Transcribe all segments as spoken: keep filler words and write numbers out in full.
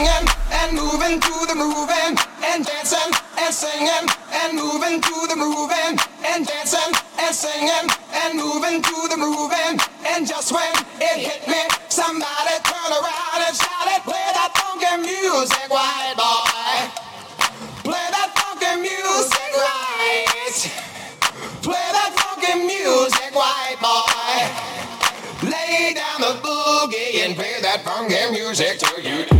singing and moving to the moving and dancing and singing and moving to the moving and dancing and singing and moving to the moving. And just when it hit me, somebody turned around and shouted, play that funky music, white boy. Play that funky music, right? Play that funky music, white boy. Lay down the boogie and play that funky music till you die.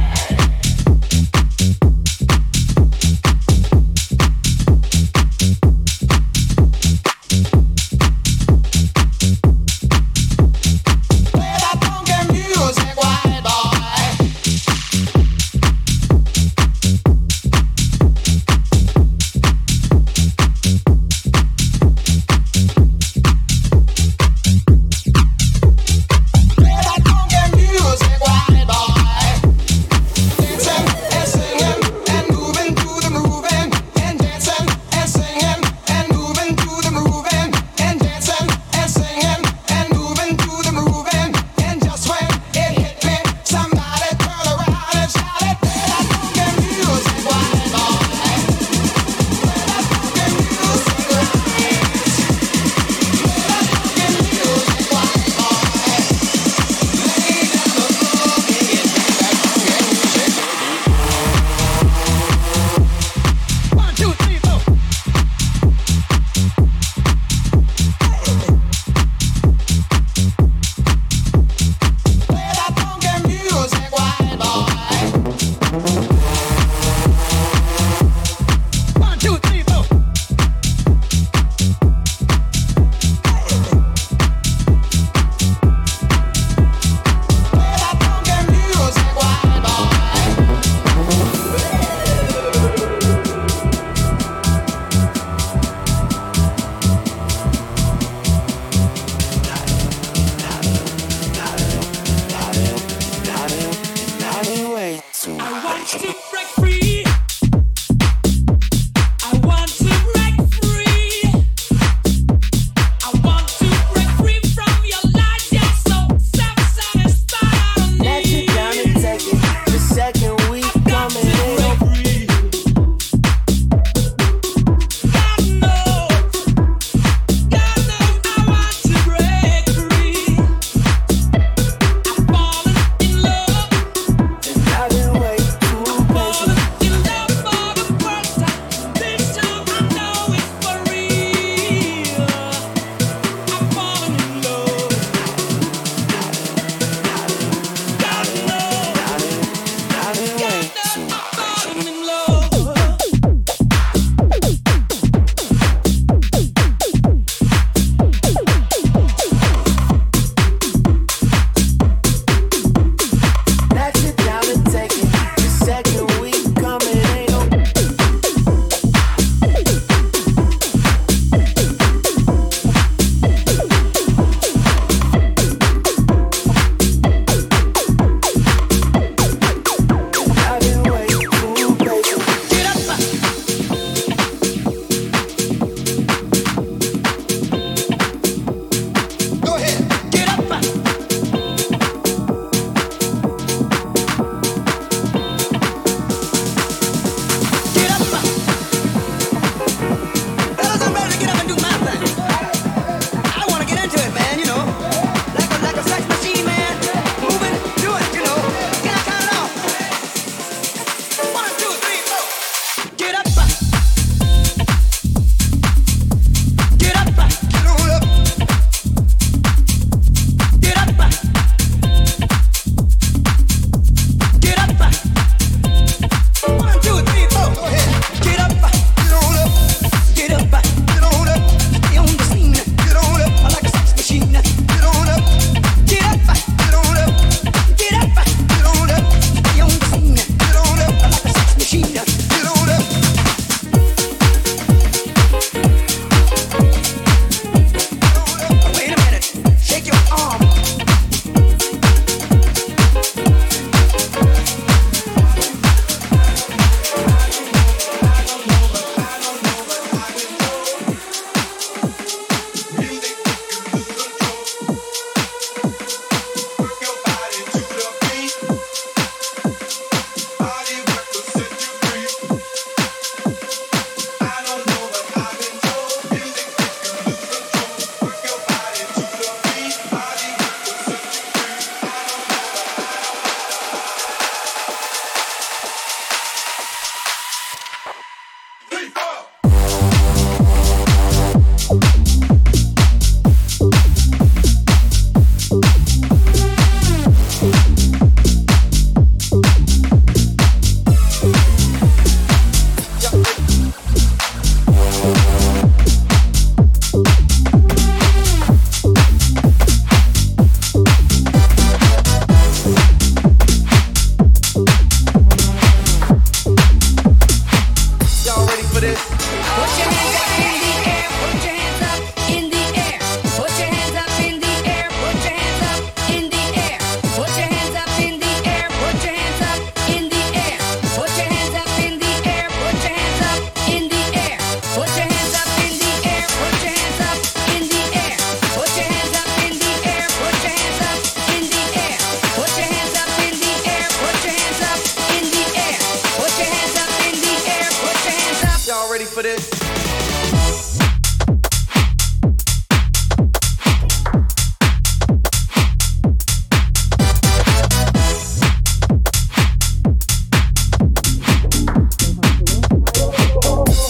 for this?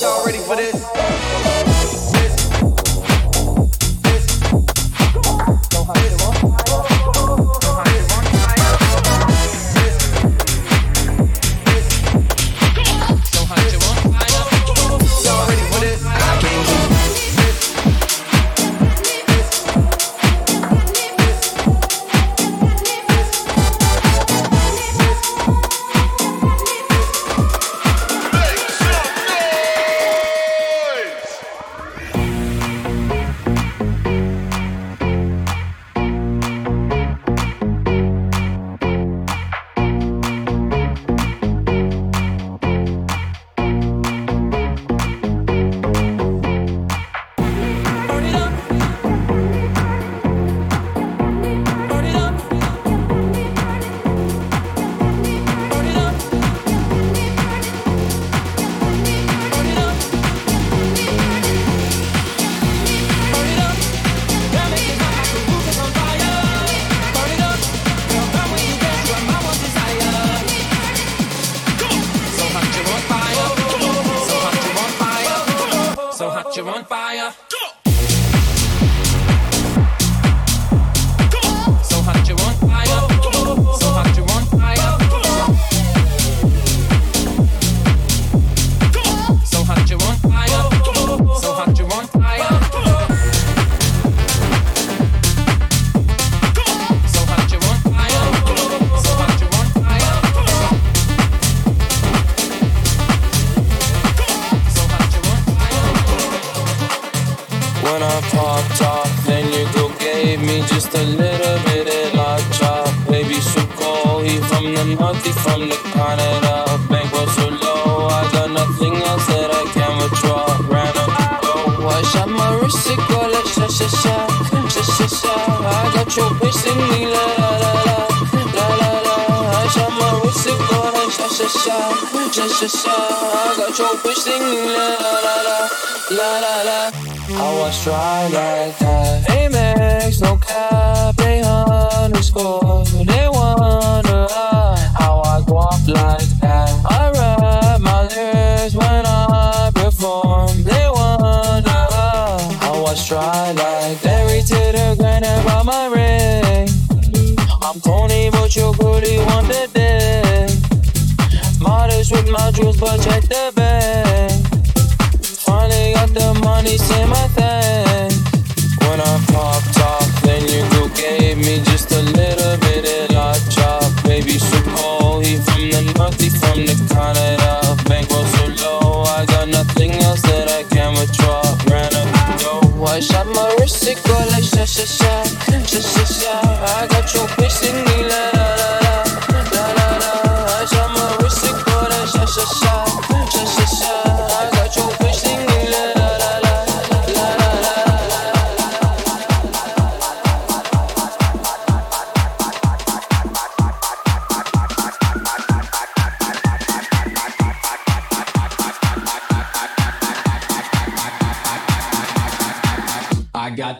Y'all ready for this?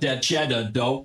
That cheddar dough.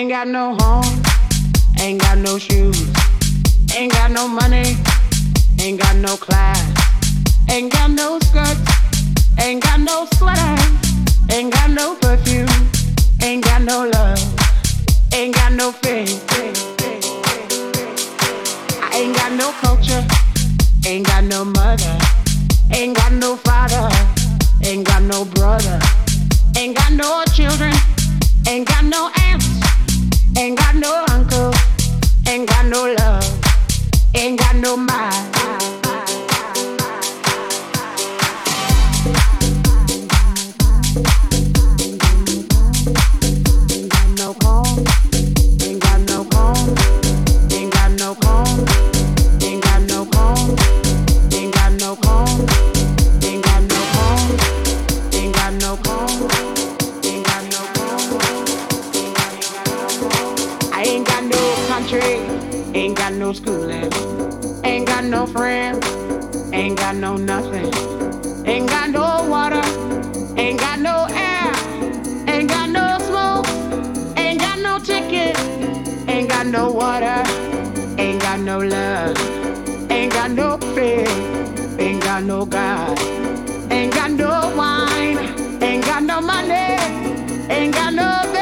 Ain't got no home, ain't got no shoes, ain't got no money, ain't got no class, ain't got no skirts, ain't got no sweater, ain't got no perfume, ain't got no love, ain't got no faith. I ain't got no culture, ain't got no mother, ain't got no father, ain't got no brother, ain't got no children, ain't got no aunts, ain't got no uncle, ain't got no love, ain't got no mind. Schooling. Ain't got no friends, ain't got no nothing, ain't got no water, ain't got no air, ain't got no smoke, ain't got no ticket, ain't got no water, ain't got no love, ain't got no fear, ain't got no God, ain't got no wine, ain't got no money, ain't got no bed.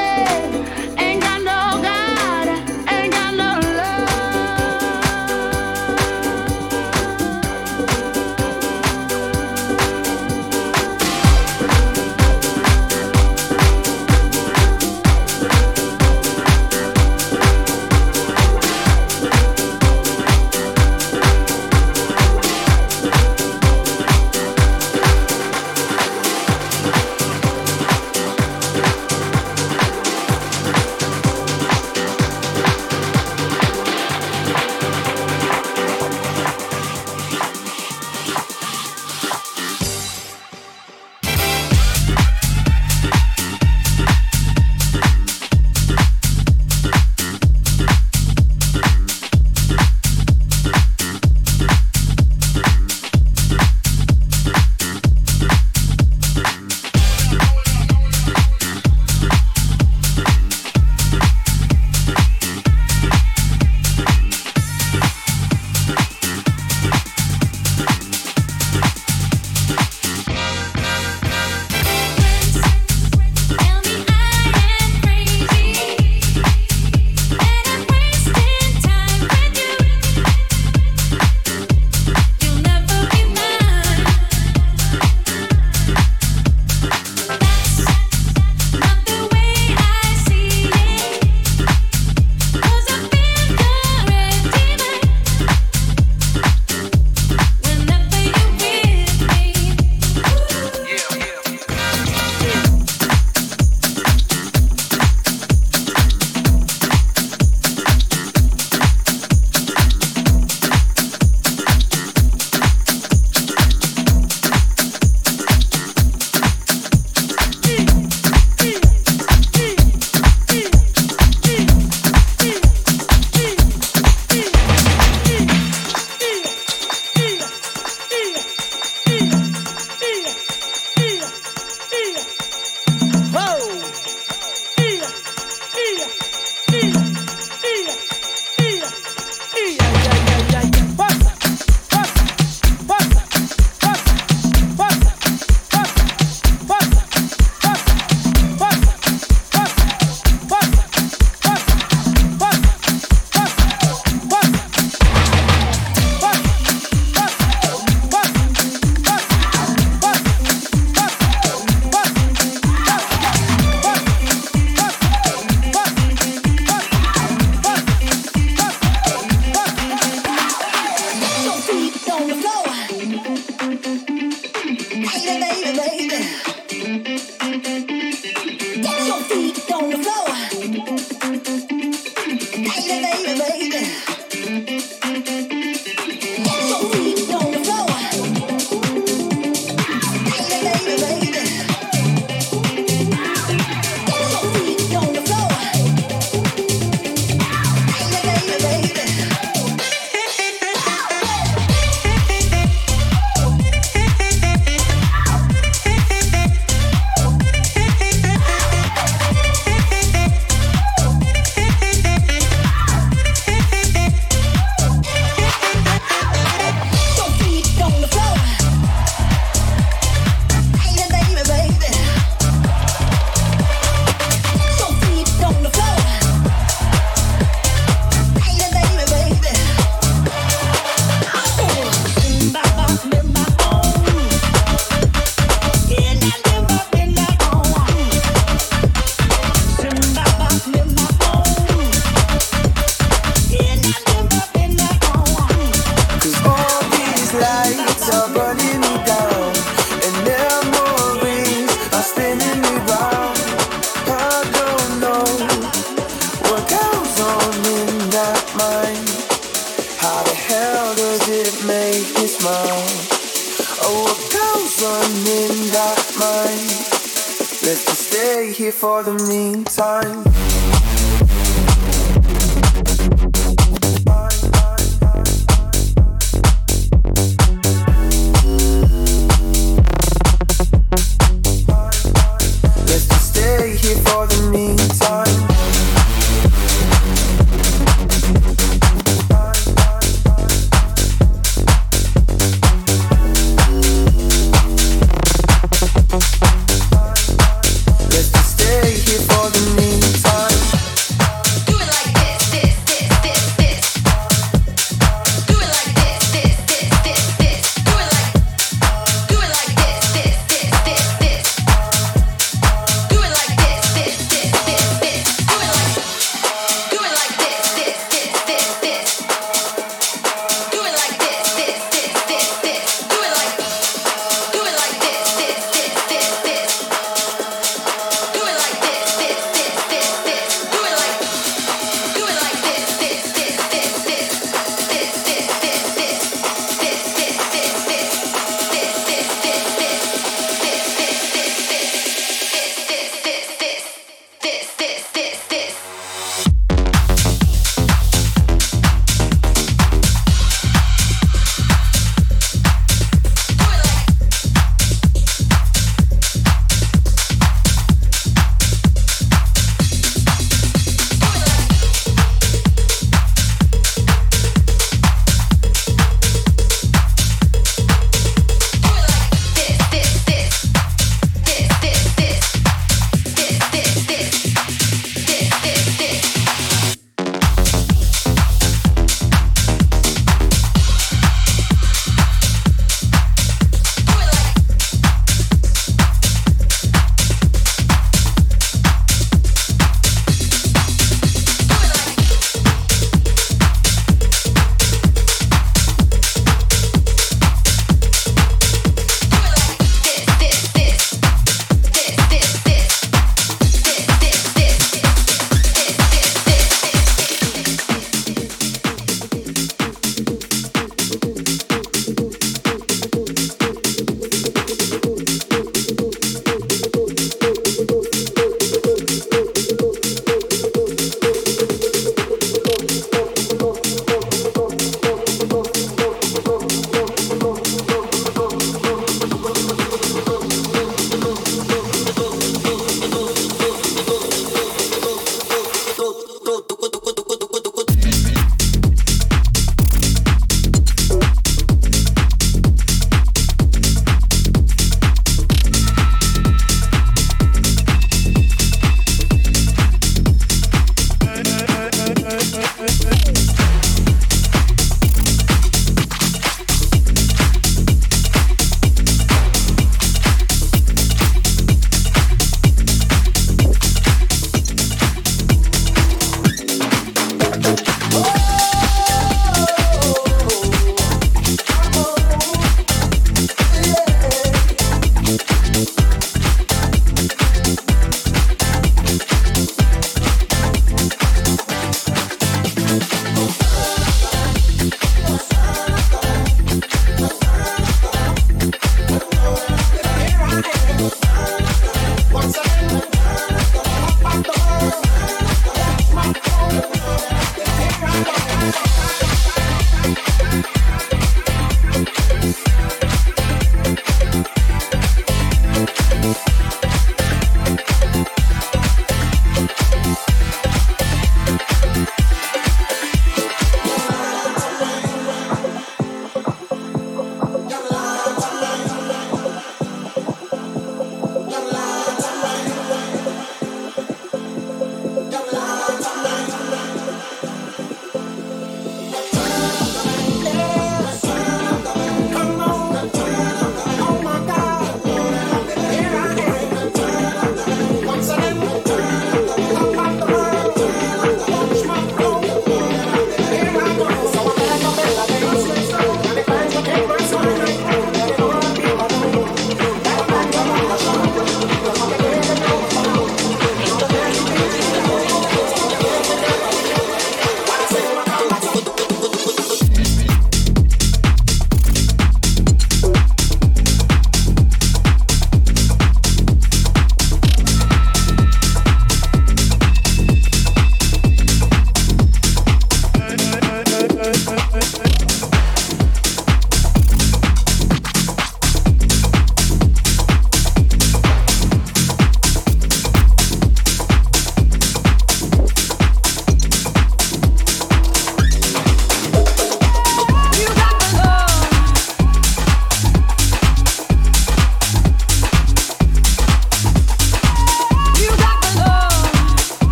Let's just stay here for the meantime.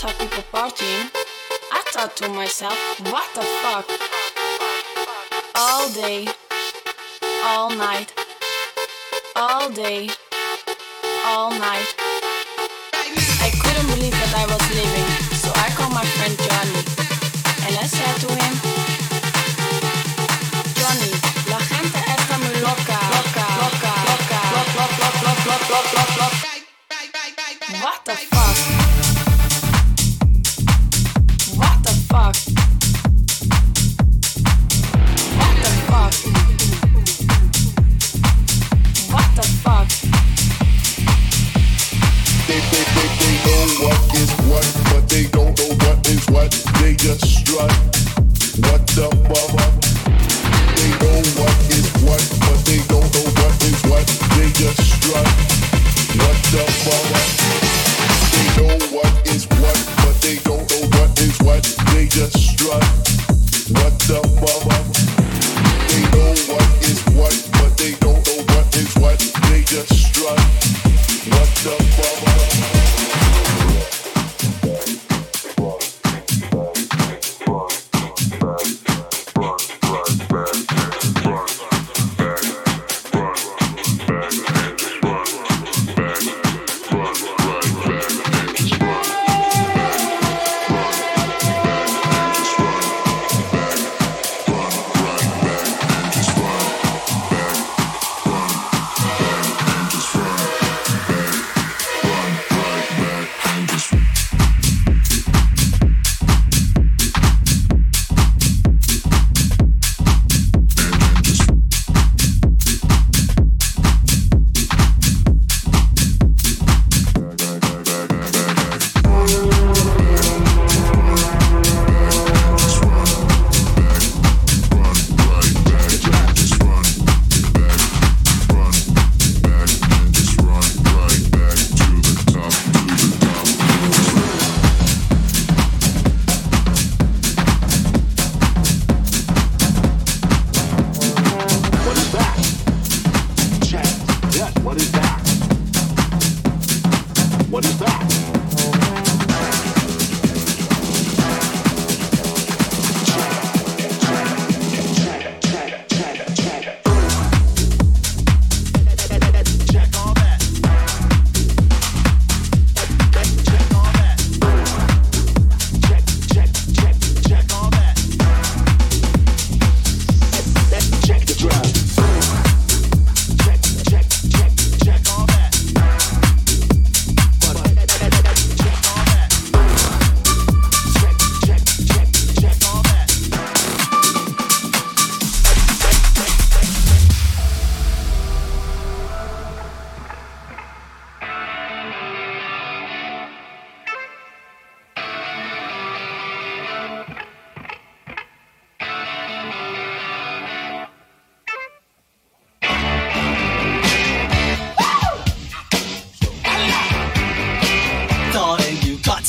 that's how people partying. I thought to myself, what the fuck? All day, all night, all day, all night. I couldn't believe that I was leaving, so I called my friend Johnny, and I said to him, Johnny, la gente está muy loca, loca, loca, loca, loca, loca, loca, loca, loca, loca. What the fuck? Fuck. What the fuck? What the fuck? They, they, they, they know what is what, but they don't know what is what. They just strut. What the fuck? They know what is what, but they don't know what is what. They just strut. What the fuck? They know what is what, but they don't know what is what. They just strut. What the fuck? They know what is what, but they don't know what is what. They just strut. What the fuck?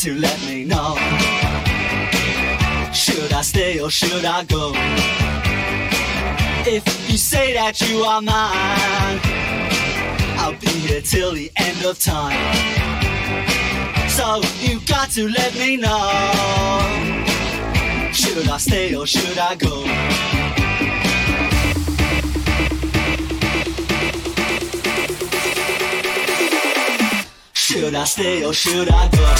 To let me know, should I stay or should I go? If you say that you are mine, I'll be here till the end of time. So you got to let me know, should I stay or should I go? Should I stay or should I go?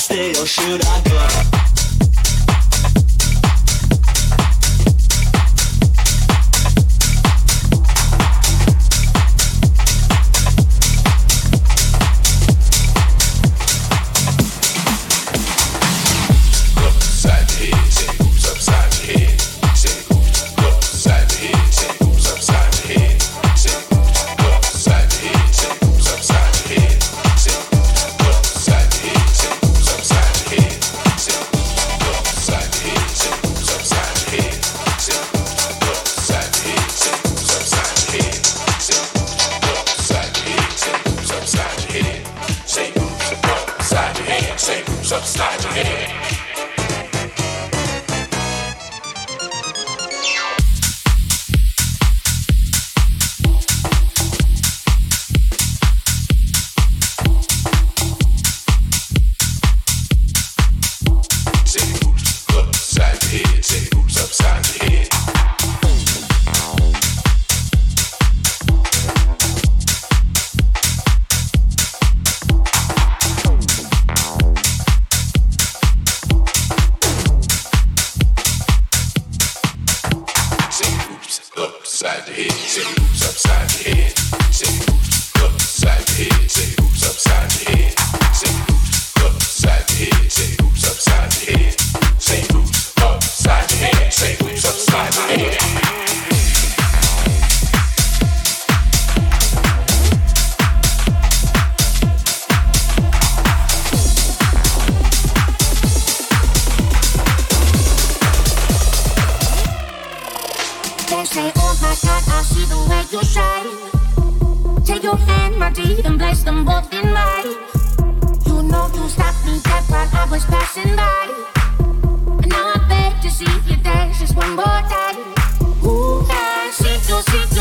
Stay or should I go? Upside the head, say who's upside the head, say who's upside the head, say who's upside the head, say who's upside the head, say who's upside the head, say who's upside the head, say upside your head, say who's upside your head. your hand, my deed, and place them both in mine. You know you stopped me dead while I was passing by, and now I beg to see you dance just one more time. Ooh, I see you, see you.